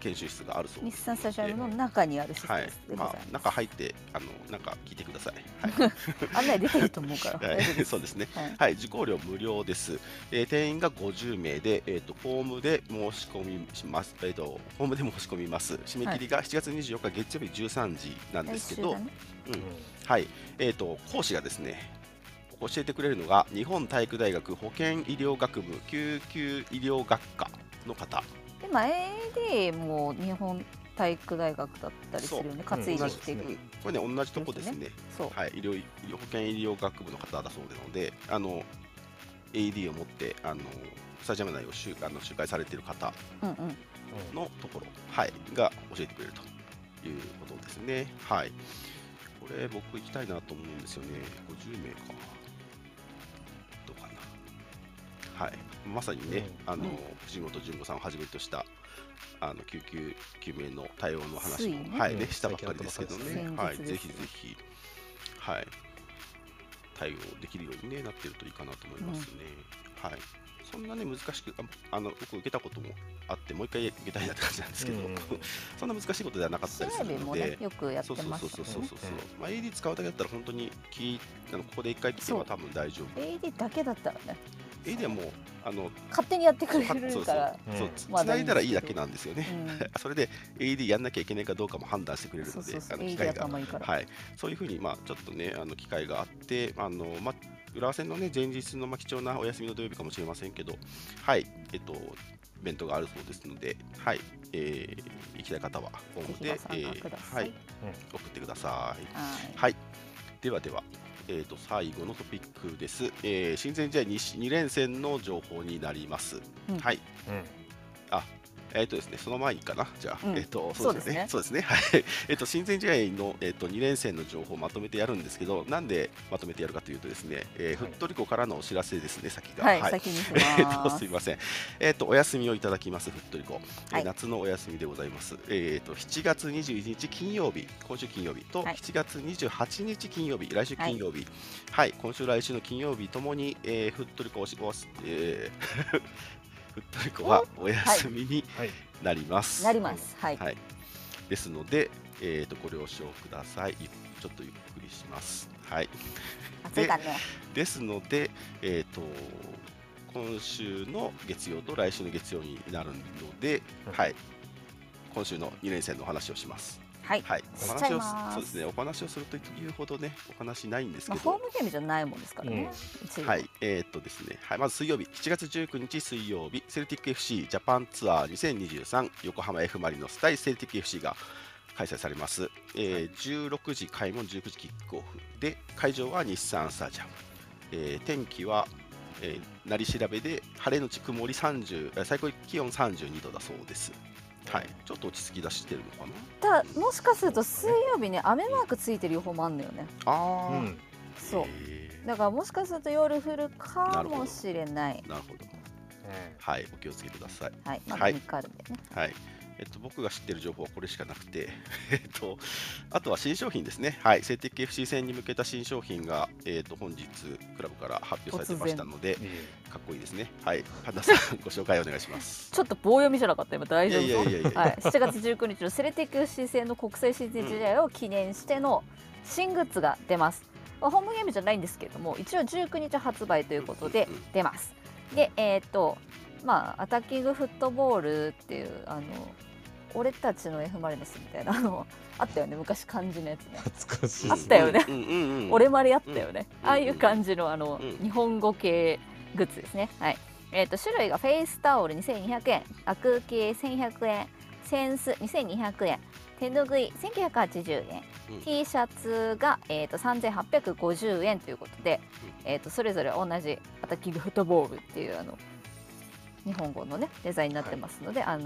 研修室があるそうです。日産スタジアムの中にある施設です。中入ってなんか聞いてください。案内出てると思うから。そうですね。はい、受講料無料です。定員が50名で、フォームで申し込みます。締め切りが7月24日月曜日13時なんですけど、はい、講師がですね、教えてくれるのが日本体育大学保健医療学部救急医療学科の方。今 AED も日本体育大学だったりするよね。活医療っていう。これね、同じとこですね。はい、保健医療学部の方だそうなので、AED を持ってスタジアム内を周回されている方のところ、はい、が教えてくれるということですね。はい。これ僕行きたいなと思うんですよね。50名か。はい、まさにね、藤本純子さんをはじめとした救急救命の対応の話も、はいね、したばっかりですけどね、はい、ぜひぜひ、はい、対応できるように、ね、なっているといいかなと思いますね。うん、はい、そんなね、難しく僕受けたこともあって、もう一回受けたいなって感じなんですけど、そんな難しいことではなかったりするので、AED 使うだけだったら本当にここで一回聞けば多分大丈夫。AED だけだったらね。でも勝手にやってくれるからつないだらいいだけなんですよね。それで AED やんなきゃいけないかどうかも判断してくれるので、機会が、はい、そういうふうにちょっとね機会があって浦和線のね前日の貴重なお休みの土曜日かもしれませんけど、はいイベントがあるそうですので、はい、行きたい方はホームで送ってください。はい、ではでは。最後のトピックです、親善試合 2連戦の情報になります、うん、はい、うん、あですね、その前かな、じゃあ、うん、そうですね、そうですね、はい、親善試合の、2連戦の情報をまとめてやるんですけど、なんでまとめてやるかというとですね、ふっとりこからのお知らせですね、先が、はい、はい、先にします。すみません、お休みをいただきます、ふっとりこ、はい、夏のお休みでございます。7月21日金曜日、今週金曜日と、はい、7月28日金曜日、来週金曜日、はい、はい、今週、来週の金曜日ともに、ふっとりこをふっとりこはお休みになります。なります。はい。はい、ですので、ご了承ください。ちょっとゆっくりします。はい。暑いかね。ですので、今週の月曜と来週の月曜になるので、うん、はい。今週の2連戦のお話をします。はい、はい、お話をそうですね、お話をするというほどね、お話ないんですけど、まあ、ホームゲームじゃないもんですからね、うん、はい、ですね、はい、まず水曜日、7月19日水曜日、セルティック FC ジャパンツアー2023横浜 F マリノス対セルティック FC が開催されます、16時開門、19時キックオフで、会場は日産スタジアム、天気は、なり調べで晴れのち曇り30、最高気温32度だそうです。はい、ちょっと落ち着き出してるのかな。ただもしかすると水曜日ね、雨マークついてる予報もあるんだよね。ああ、うん、そう。だからもしかすると夜降るかもしれない。なるほど。はい、お気をつけください。はい、まだ3日あるんでね。はい。はい、僕が知ってる情報はこれしかなくて、あとは新商品ですね。はい、セルティック FC 戦に向けた新商品が、本日クラブから発表されてましたので、かっこいいですね。はい、パンダさんご紹介お願いします。ちょっと棒読みじゃなかった今大丈夫。はい、7月19日のセルティック FC 戦の国際親善試合を記念しての新グッズが出ます。まあ、ホームゲームじゃないんですけれども、一応19日発売ということで出ます。で、まあアタッキングフットボールっていう俺たちの F マリノスみたいなあったよね、昔漢字のやつね。懐かしい。あったよね、俺マリあったよね、ああいう感じの日本語系グッズですね。はい、種類がフェイスタオル2200円、アク系1100円、センス2200円、手ぬぐい1980円、うん、T シャツが、3850円ということで、それぞれ同じアタッキングフットボールっていう日本語のねデザインになってますので、は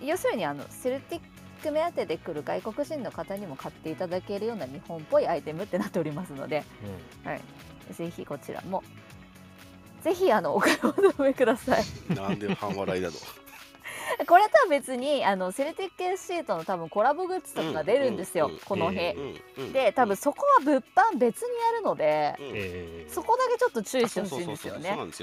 い、要するにセルティック目当てで来る外国人の方にも買っていただけるような日本っぽいアイテムってなっておりますので、うん、はい、ぜひこちらもぜひお買い求めください。なんで半笑いだとこれとは別にセルティック FC との多分コラボグッズとかが出るんですよ、この辺で。多分そこは物販別にやるので、そこだけちょっと注意してほしいんですよ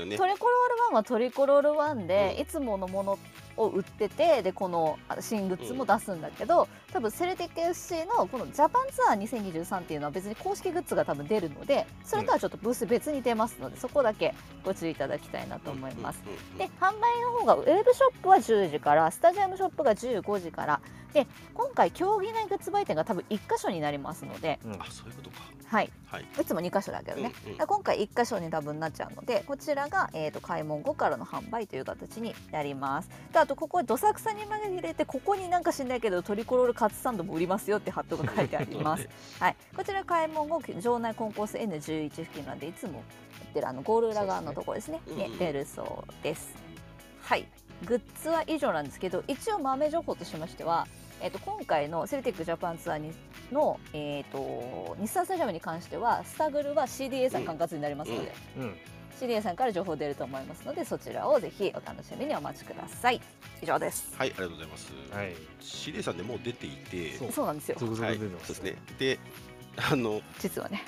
ね。トリコロール1はトリコロール1で、いつものものを売ってて、でこの新グッズも出すんだけど、多分セルティック FC のこのジャパンツアー2023っていうのは別に公式グッズが多分出るので、それとはちょっとブース別に出ますので、そこだけご注意いただきたいなと思います。で、販売の方がウェブショップは10時から、スタジアムショップが15時からで、今回競技内グッズ売店が多分1箇所になりますので、あ、そういうことか。はい、はい、いつも2箇所だけどね、今回1箇所に多分なっちゃうので、こちらが、開門後からの販売という形になります。で、あとここどさくさに紛れて、ここになんか知んないけどトリコロールカツサンドも売りますよってハットが書いてありますはい、こちら開門後場内コンコース N11 付近なんで、いつも売ってるゴール裏側のところですね、出るそうです。はい、グッズは以上なんですけど、一応豆情報としましては、今回のセルティックジャパンツアーにの、日産スタジアムに関してはスタグルは CDA さん管轄になりますので、CDA さんから情報出ると思いますので、そちらをぜひお楽しみにお待ちください。以上です。はい、ありがとうございます。はい、CDA さんでもう出ていて、そうなんですよ。はい、そうですね。で、実はね、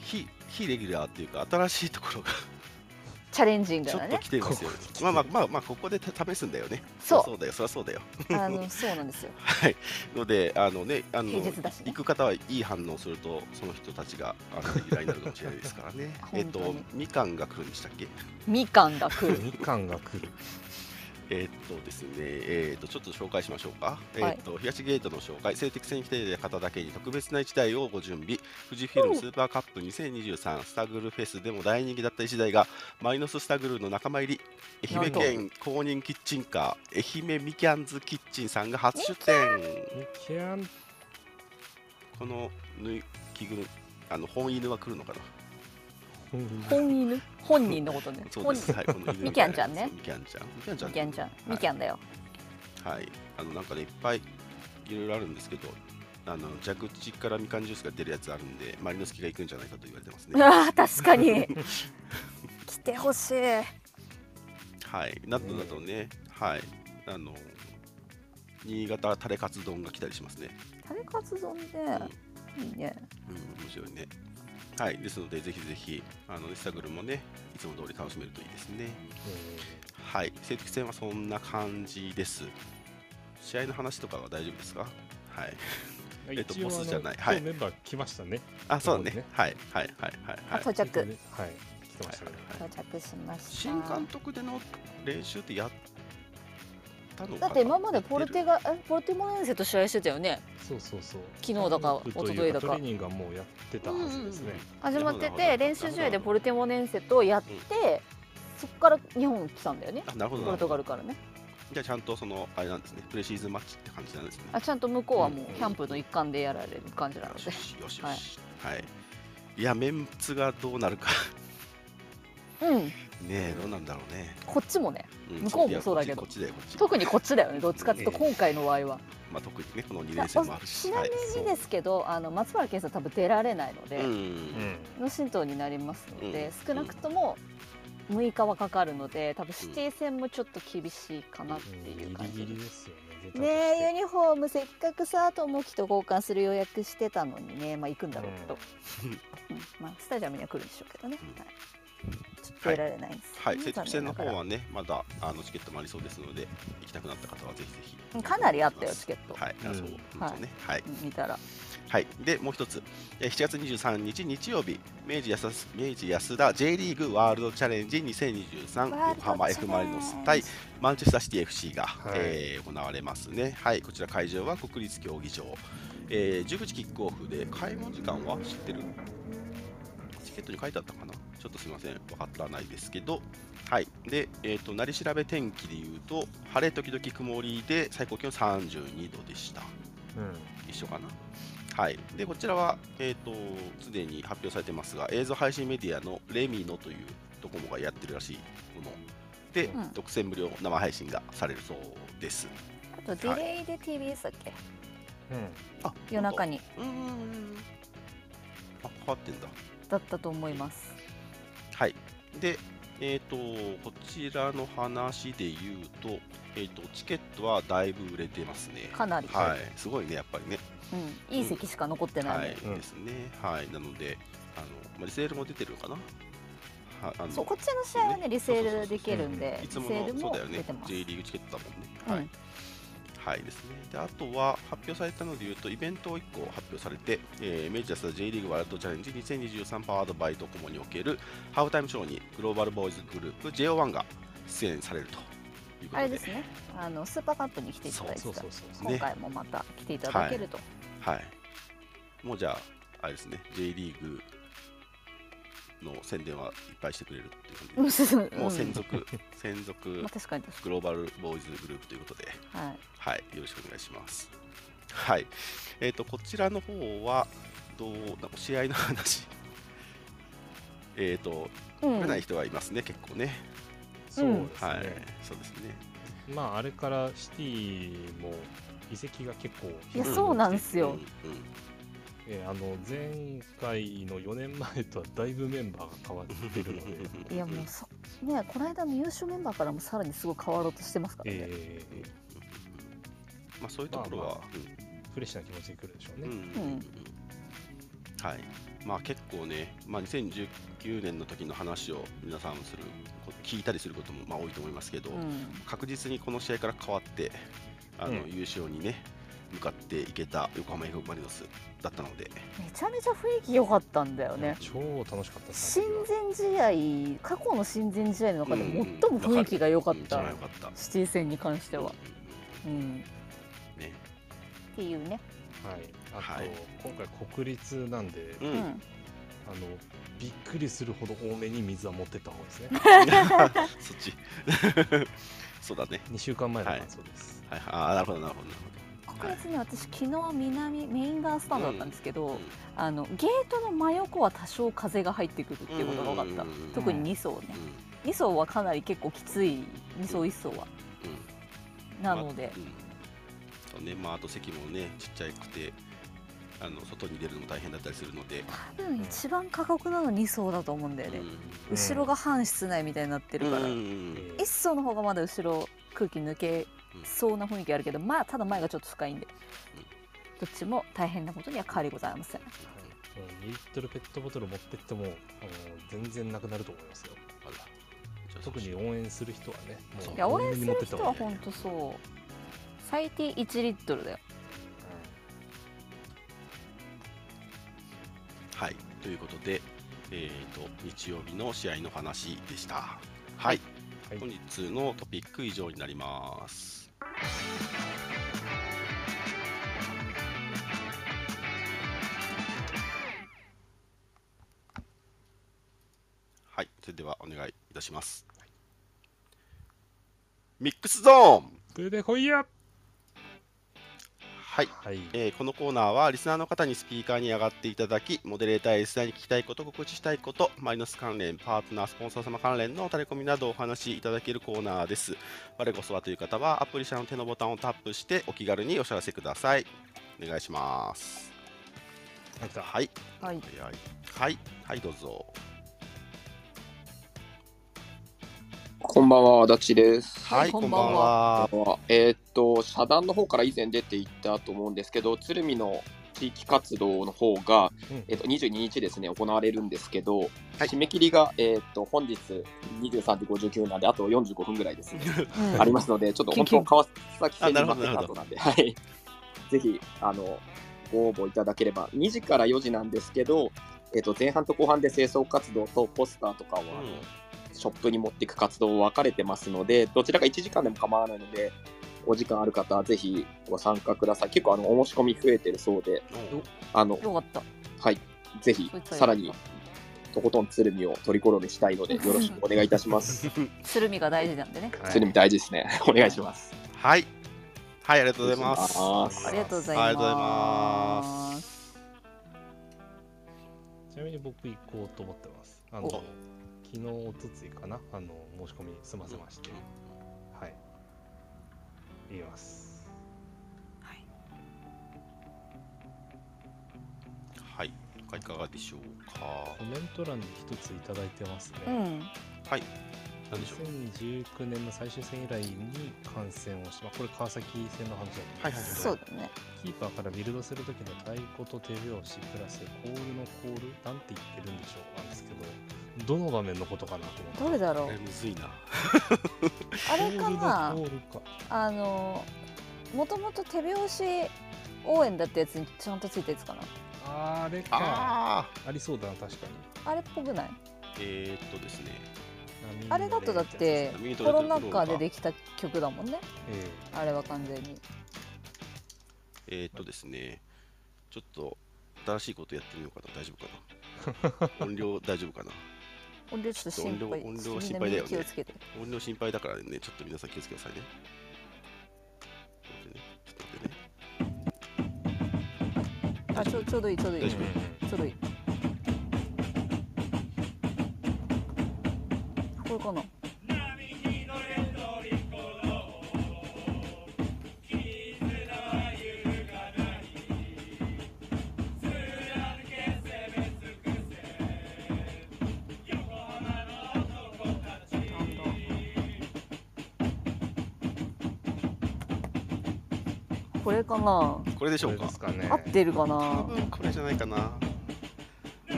非レギュラーっていうか、新しいところがチャレンジングなね。まあここで試すんだよね。そうだよ、そりゃそうだよ。そうなんですよ。はい。のでね、行く方はいい反応すると、その人たちが依頼になるかもしれないですからね。みかんが来るんでしたっけ？みかんが来る。みかんが来る。ですね、ちょっと紹介しましょうか。東ゲートの紹介、セルティック戦に来ている方だけに特別な1台をご準備。富士フィルムスーパーカップ2023スタグルフェスでも大人気だった1台がマイノススタグルの仲間入り。愛媛県公認キッチンカー愛媛みきゃんずキッチンさんが初出店。このぬい着ぐる本犬は来るのかな。本犬、本人のことね。そうです。はい、この犬みきゃんちゃんね。みきゃんちゃん、みきゃんちゃん、みきゃんちゃん、みきゃんだよ。はい、なんかねいっぱいいろいろあるんですけど、蛇口からみかんジュースが出るやつあるんで、マリノスキが行くんじゃないかと言われてますね。ああ、確かに。来てほしい。はい、などなどね、はい、新潟タレカツ丼が来たりしますね。タレカツ丼で、いいね。うん、面白いね。はい、ですのでぜひぜひリサグルもねいつも通り楽しめるといいですね。はい、成績戦はそんな感じです。試合の話とかは大丈夫ですか？はい。ボスじゃない。はい。メンバー来ましたね。あ、そうだね。はいはいはいはい。到着。はい。来てましたね。到着しました。新監督での練習ってやったのかな？だって今までポルテモネンセと試合してたよね。そうそうそう。昨日だか一昨日だか。トレーニングはもうやってたはずですね。始まってて練習試合でポルテモネンセとやって、そこから日本来たんだよね。なるほど。ポルトガルからね。じゃあちゃんとそのあれなんですね。プレシーズンマッチって感じなんですね。あ、ちゃんと向こうはもうキャンプの一環でやられる感じなので。よしよし。はい。いやメンツがどうなるか。うん。ねえどうなんだろうね。こっちもね。向こうもそうだけど。特にこっちだよね。どっちかっていうと今回の場合は。まあ特にねこの2連戦もあるし。ちなみにですけど松原健さん多分出られないのでの浸透になりますので少なくとも。6日はかかるので、多分シティ戦もちょっと厳しいかなっていう感じです。ねえ、ユニフォームせっかくさ友樹と交換する予約してたのにね、まあ行くんだろうけど、まあスタジアムには来るでしょうけどね。ちょっと得られないです。はい、セット戦の方はね、まだチケットもありそうですので、行きたくなった方はぜひぜひ。かなりあったよチケット。はい、そうですね。はい、見たら。はい、でもう一つ、7月23日日曜日、明治安田 J リーグワールドチャレンジ2023横浜 F マリノス対マンチェスターシティ FC が、はい、行われますね。はい、こちら会場は国立競技場、19時キックオフで開門時間は知ってる？チケットに書いてあったかな？ちょっとすみません、分からないですけど、はい、で、なり調べ天気でいうと晴れ時々曇りで最高気温32度でした。うん、一緒かな。はい、でこちらはすでに発表されてますが映像配信メディアのレミノというドコモがやってるらしいもので、うん、独占無料生配信がされるそうです。あとディレイで TBS だっけ、はい、夜中にあ、変わってんだだったと思います。はいでこちらの話でいうと、チケットはだいぶ売れてますね。かなり、はい、すごいねやっぱりね、うん、いい席しか残ってないですね。はい、なのでリセールも出てるのかな。そうこっちの試合はねリセールできるんで、いつものそうだよね J リーグチケットだもんね。はい、ですね。であとは発表されたのでいうとイベントを1個発表されて、明治安田 J リーグワールドチャレンジ2023パワードバイドコモにおけるハーフタイムショーにグローバルボーイズグループ JO1 が出演されると。あれですね。スーパーカップに来ていただいてた。今回もまた来ていただけると。はい。もうじゃああれですね。J リーグの宣伝はいっぱいしてくれるっていうことで。もう専属グローバルボーイズグループということで。はい。よろしくお願いします。はい。こちらの方は試合の話。来れない人がいますね。結構ね。そうですね。まああれからシティも移籍が結構いやそうなんですよ。前回の4年前とはだいぶメンバーが変わってるので、いやもうねこの間の優勝メンバーからもさらにすごい変わろうとしてますからね。まあそういうところはフレッシュな気持ちで来るでしょうね。はい。まあ結構ね、まあ2019年の時の話を皆さん聞いたりすることもまあ多いと思いますけど、確実にこの試合から変わって優勝にね向かっていけた横浜 F マリノスだったので、めちゃめちゃ雰囲気良かったんだよね。超楽しかった。親善試合、過去の親善試合の中で最も雰囲気が良かったシティ戦に関しては、ねっていうね。はい、あと今回国立なんで、びっくりするほど多めに水は持ってった方がですね。そっち。そうだね。2週間前の感想です。はい、ああなるほどなるほど。確実に私、昨日メイン側スタンドだったんですけど、うん、ゲートの真横は多少風が入ってくるっていうことが多かった、うん、特に2層ね、うん、2層はかなり結構きつい、2層1層は、うん、なので、まあうんねまあ、あと席もねちっちゃくて外に出るのも大変だったりするので、多分一番過酷なの2層だと思うんだよね、うん、後ろが半室内みたいになってるから、うん、1層の方がまだ後ろ空気抜けそうな雰囲気あるけど、まあ、ただ前がちょっと深いんで、うん、どっちも大変なことには変わりございません。2リットルペットボトル持ってっても全然なくなると思いますよ。特に応援する人はね、いや応援する人は本当そう。最低1リットルだよ。はい、ということで、日曜日の試合の話でした。はい、はい、本日のトピック以上になります。はい、それではお願いいたします、はい、ミックスゾーン出てこいや。はい、はいこのコーナーはリスナーの方にスピーカーに上がっていただき、モデレーターやリスナーに聞きたいこと、告知したいこと、マリノス関連、パートナー、スポンサー様関連のタレコミなどをお話しいただけるコーナーです。我こそはという方はアプリ社の手のボタンをタップしてお気軽にお知らせください。お願いします。はいはいはい、はい、どうぞ。こんばんは、足立です。はい、こんばんは。社団の方から以前出ていったと思うんですけど、鶴見の地域活動の方が、うん22日ですね、行われるんですけど、はい、締め切りが、本日23時59分なんで、あと45分ぐらいですね、ありますので、ちょっと本当、川崎戦に負けた後なんで、はい、ぜひご応募いただければ、2時から4時なんですけど、前半と後半で清掃活動とポスターとかを、ショップに持っていく活動を分かれてますので、どちらか1時間でも構わないので、お時間ある方はぜひご参加ください。結構お申し込み増えてるそうで、よかった。はい、ぜひさらにとことん鶴見を取り転げしたいので、よろしくお願いいたします。鶴見が大事なんでね。はい、鶴見大事ですね。お願いします。はい、はい、ありがとうございます。ありがとうございます。ちなみに僕行こうと思ってます。昨日おとついかな、申し込み済ませまして、はい、言います。はい。はい、他いかがでしょうか。コメント欄に一ついただいてますね。うん、はい。何でしょう。2019年の最終戦以来に観戦をし、まあ、これ川崎戦の話だったんですけど、はいはい、そうだね。キーパーからビルドする時の太鼓と手拍子プラスコールのコールなんて言ってるんでしょうなんですけど。どの場面のことかなと思って。どれだろう。むずいな。あれかな。もともと手拍子応援だったやつにちゃんとついたやつかな。あれか。ありそうだな確かに。あれっぽくない。ですね。あれだとだってコロナ禍でできた曲だもんね。あれは完全に。ですね。ちょっと新しいことやってみようかな。大丈夫かな。音量大丈夫かな。音量ちょっと心配。音量心配だよね。音量心配だからね。ちょっと皆さん気をつけてくださいね。あ、ちょうどいいちょうどいい。ちょうどいい。これかな。これかな。これでしょうか。合ってるかな。多分これじゃないかな。多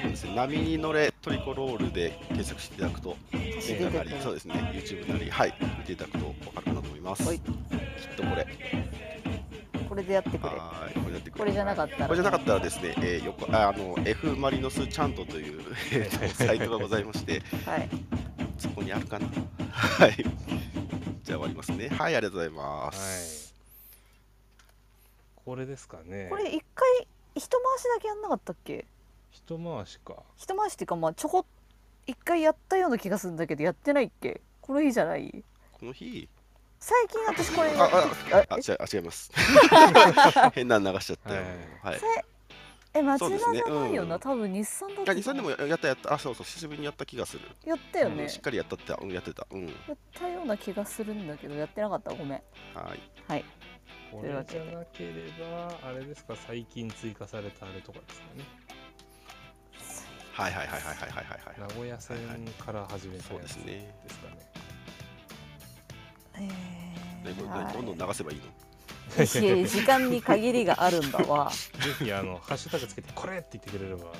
分ですね。波に乗れトリコロールで検索していただくと、そうですね。YouTube なり、はい、見ていただくと分かるかなと思います。きっとこれ。これでやってくれ。これじゃなかったら。これじゃなかったらですね。F マリノスチャントというサイトがございまして、はい。そこにあるかな。はい。じゃあ終わりますね。はい、ありがとうございます。これですかね。これ一回一回しだけやんなかったっけ。一回しか。一回しっていうか、まあちょこっ一回やったような気がするんだけど、やってないっけ。この日じゃない。この日。最近私これやってる。違います変なの流しちゃったよ、はい、え、町田じゃないよな、多分日産だった。日産でもやった。あ、そうそう、久しぶりにやった気がする。やったよね、うん、しっかりやったって、やってた、うん、やったような気がするんだけど、やってなかった、ごめん。はいはい、これじゃなければ、あれですか、最近追加されたあれとかですかね。はいはいはいはいはいはいはいはい。名古屋線から始めたやつですかね。どんどん流せばいいの。時間に限りがあるんだわ。ぜひハッシュタグつけてこれって言ってくれれば、は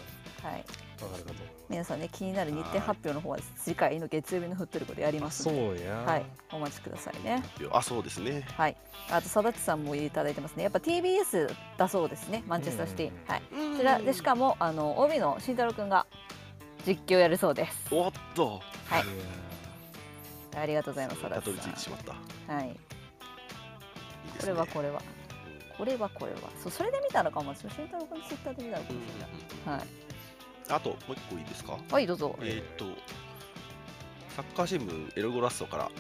い、分かるかと思います。皆さんね、気になる日程発表の方は次回の月曜日のフットルコでやりますので、そうや、はい、お待ちくださいね。あ、そうですね。はい。あと、さだちさんもいただいてますね。やっぱ TBS だそうですね。マンチェスターシティ。はい。こちらでしかも帯の慎太郎くんが実況やるそうです。おっと。はい。ありがとうございます。さだちさん。たどり着いてしまった。はい。これはそう、それで見たのかもしれない。慎太郎君ツイッターで見たのかもしれない。はい。あともう一個いいですか。はい、どうぞ。サッカー新聞エルゴラストから、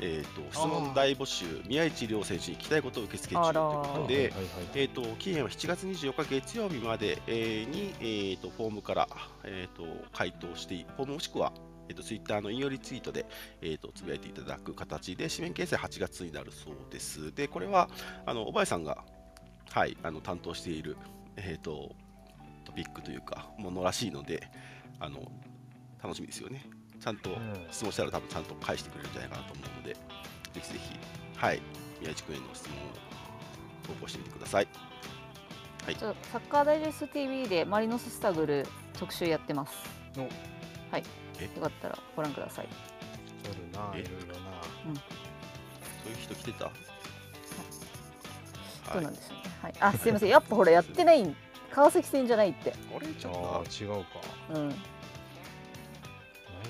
質問大募集、宮市亮選手に聞きたいことを受付中ということで、期限は7月24日月曜日までに、フォームから、回答して、フォームもしくはツイッターの引用リツイートで、つぶやいていただく形で紙面形成8月になるそうです。で、これは小林さんが、はい、担当している、トピックというかものらしいので、楽しみですよね。ちゃんと質問したら多分ちゃんと返してくれるんじゃないかなと思うので、ぜひぜひ、はい、宮市君への質問を投稿してみてください。はい、サッカーダイジェスト TV でマリノススタグル特集やってます。はい。よかったらご覧ください。そういろいろな、うん、そういう人来てた。そうなんですよね。はい。あ、すみません。やっぱほらやってないん。川崎戦じゃないって。あれじゃあ違うか。うん。なんや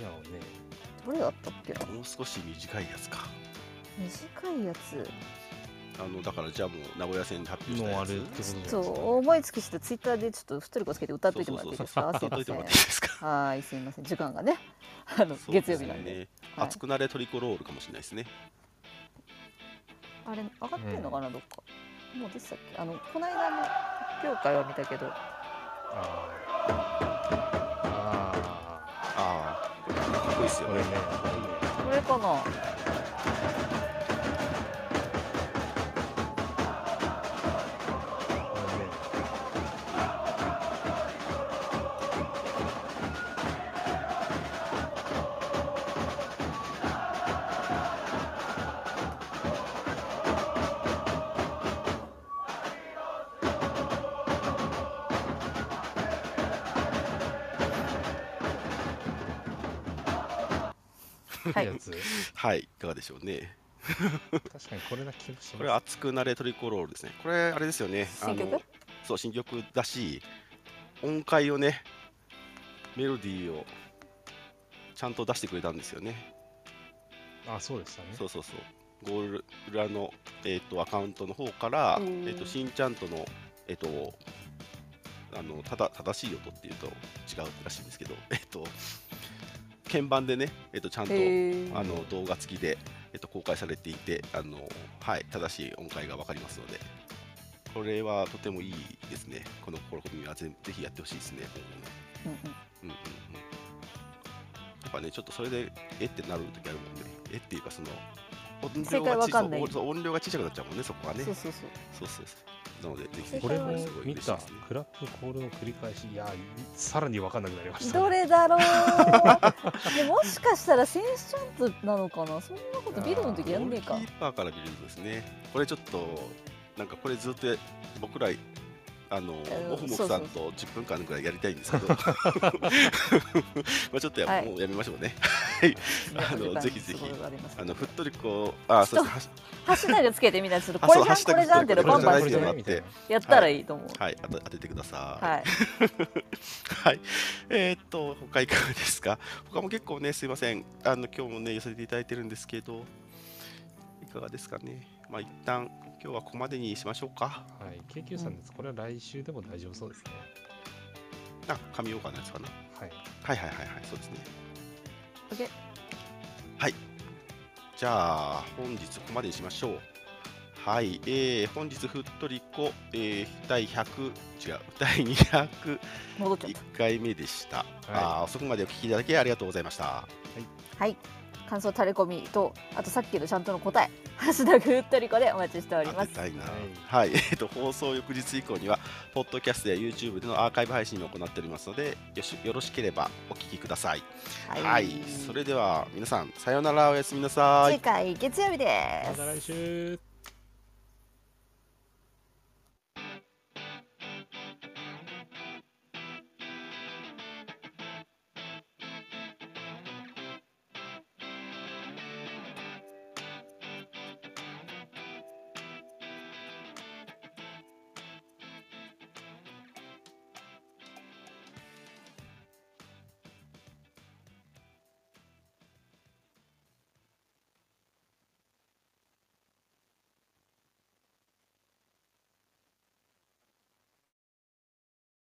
ろうね。どれだったっけな。もう少し短いやつか。短いやつ。だからじゃあもう名古屋戦で発表したやつってことですね。そう思いつきしてツイッターでちょっとフットルコつけて歌っといてもらっていいですか。すみません。はい、すみません。時間がね、月曜日なんで。熱くなれトリコロールかもしれないですね。あれ上がってるのかな、どっか。もうでしたっけ。この間の発表会は見たけど。ああ。かっこいいですよね。これかな。はい、いかがでしょうね。確かにこれだけ。これ熱くなれトリコロールですね。これあれですよね。新曲？そう、新曲だし、音階をね、メロディーをちゃんと出してくれたんですよね。あ、そうでしたね。そうそうそう。ゴール裏のアカウントの方からしんちゃんとの正しい音っていうと違うらしいんですけど鍵盤でね、ちゃんと動画付きで公開されていて、はい、正しい音階が分かりますので、これはとてもいいですね。この試みはぜひやってほしいですね。やっぱね、ちょっとそれでえってなる時あるもんね。えっていうか、その音量が小さくなっちゃうもんね、そこはね。そうそうそう。なので、ぜひこれも見たクラップコールの繰り返し、いや、さらに分かんなくなりました。どれだろう。もしかしたら選手チャンスなのかな。そんなことビルの時やんねえか。キーパーからビルドですね。これちょっとなんかこれずっと僕らモフモフさんと10分間ぐらいやりたいんですけど、まあちょっともうやめましょうね。ぜひぜひフットリコ、あ、そうですね。ハッシュタグつけてみたりする。これじゃんこれじゃんってのバンバンしてやったらいいと思う。はい、当ててください。はい。他いかがですか。他も結構ね、すいません。今日もね寄せていただいてるんですけど、いかがですかね。まあ一旦。今日はここまでにしましょうか。はい、KQ さんです。これは来週でも大丈夫そうですね。あ、神岡のやつかな。はい。はいはいはいはい、そうですね。OK。はい。じゃあ本日ここまでにしましょう。はい、本日ふっとりこ、第201回目でした。はい、そこまでお聞きいただきありがとうございました。はい、はい、感想タレコミとあとさっきのちゃんとの答えハッシュタグふっとりこでお待ちしております。はい、はい、放送翌日以降にはポッドキャストや YouTube でのアーカイブ配信を行っておりますので、よろしければお聞きください。はい、はい、それでは皆さんさようなら、おやすみなさい。次回月曜日です。また来週。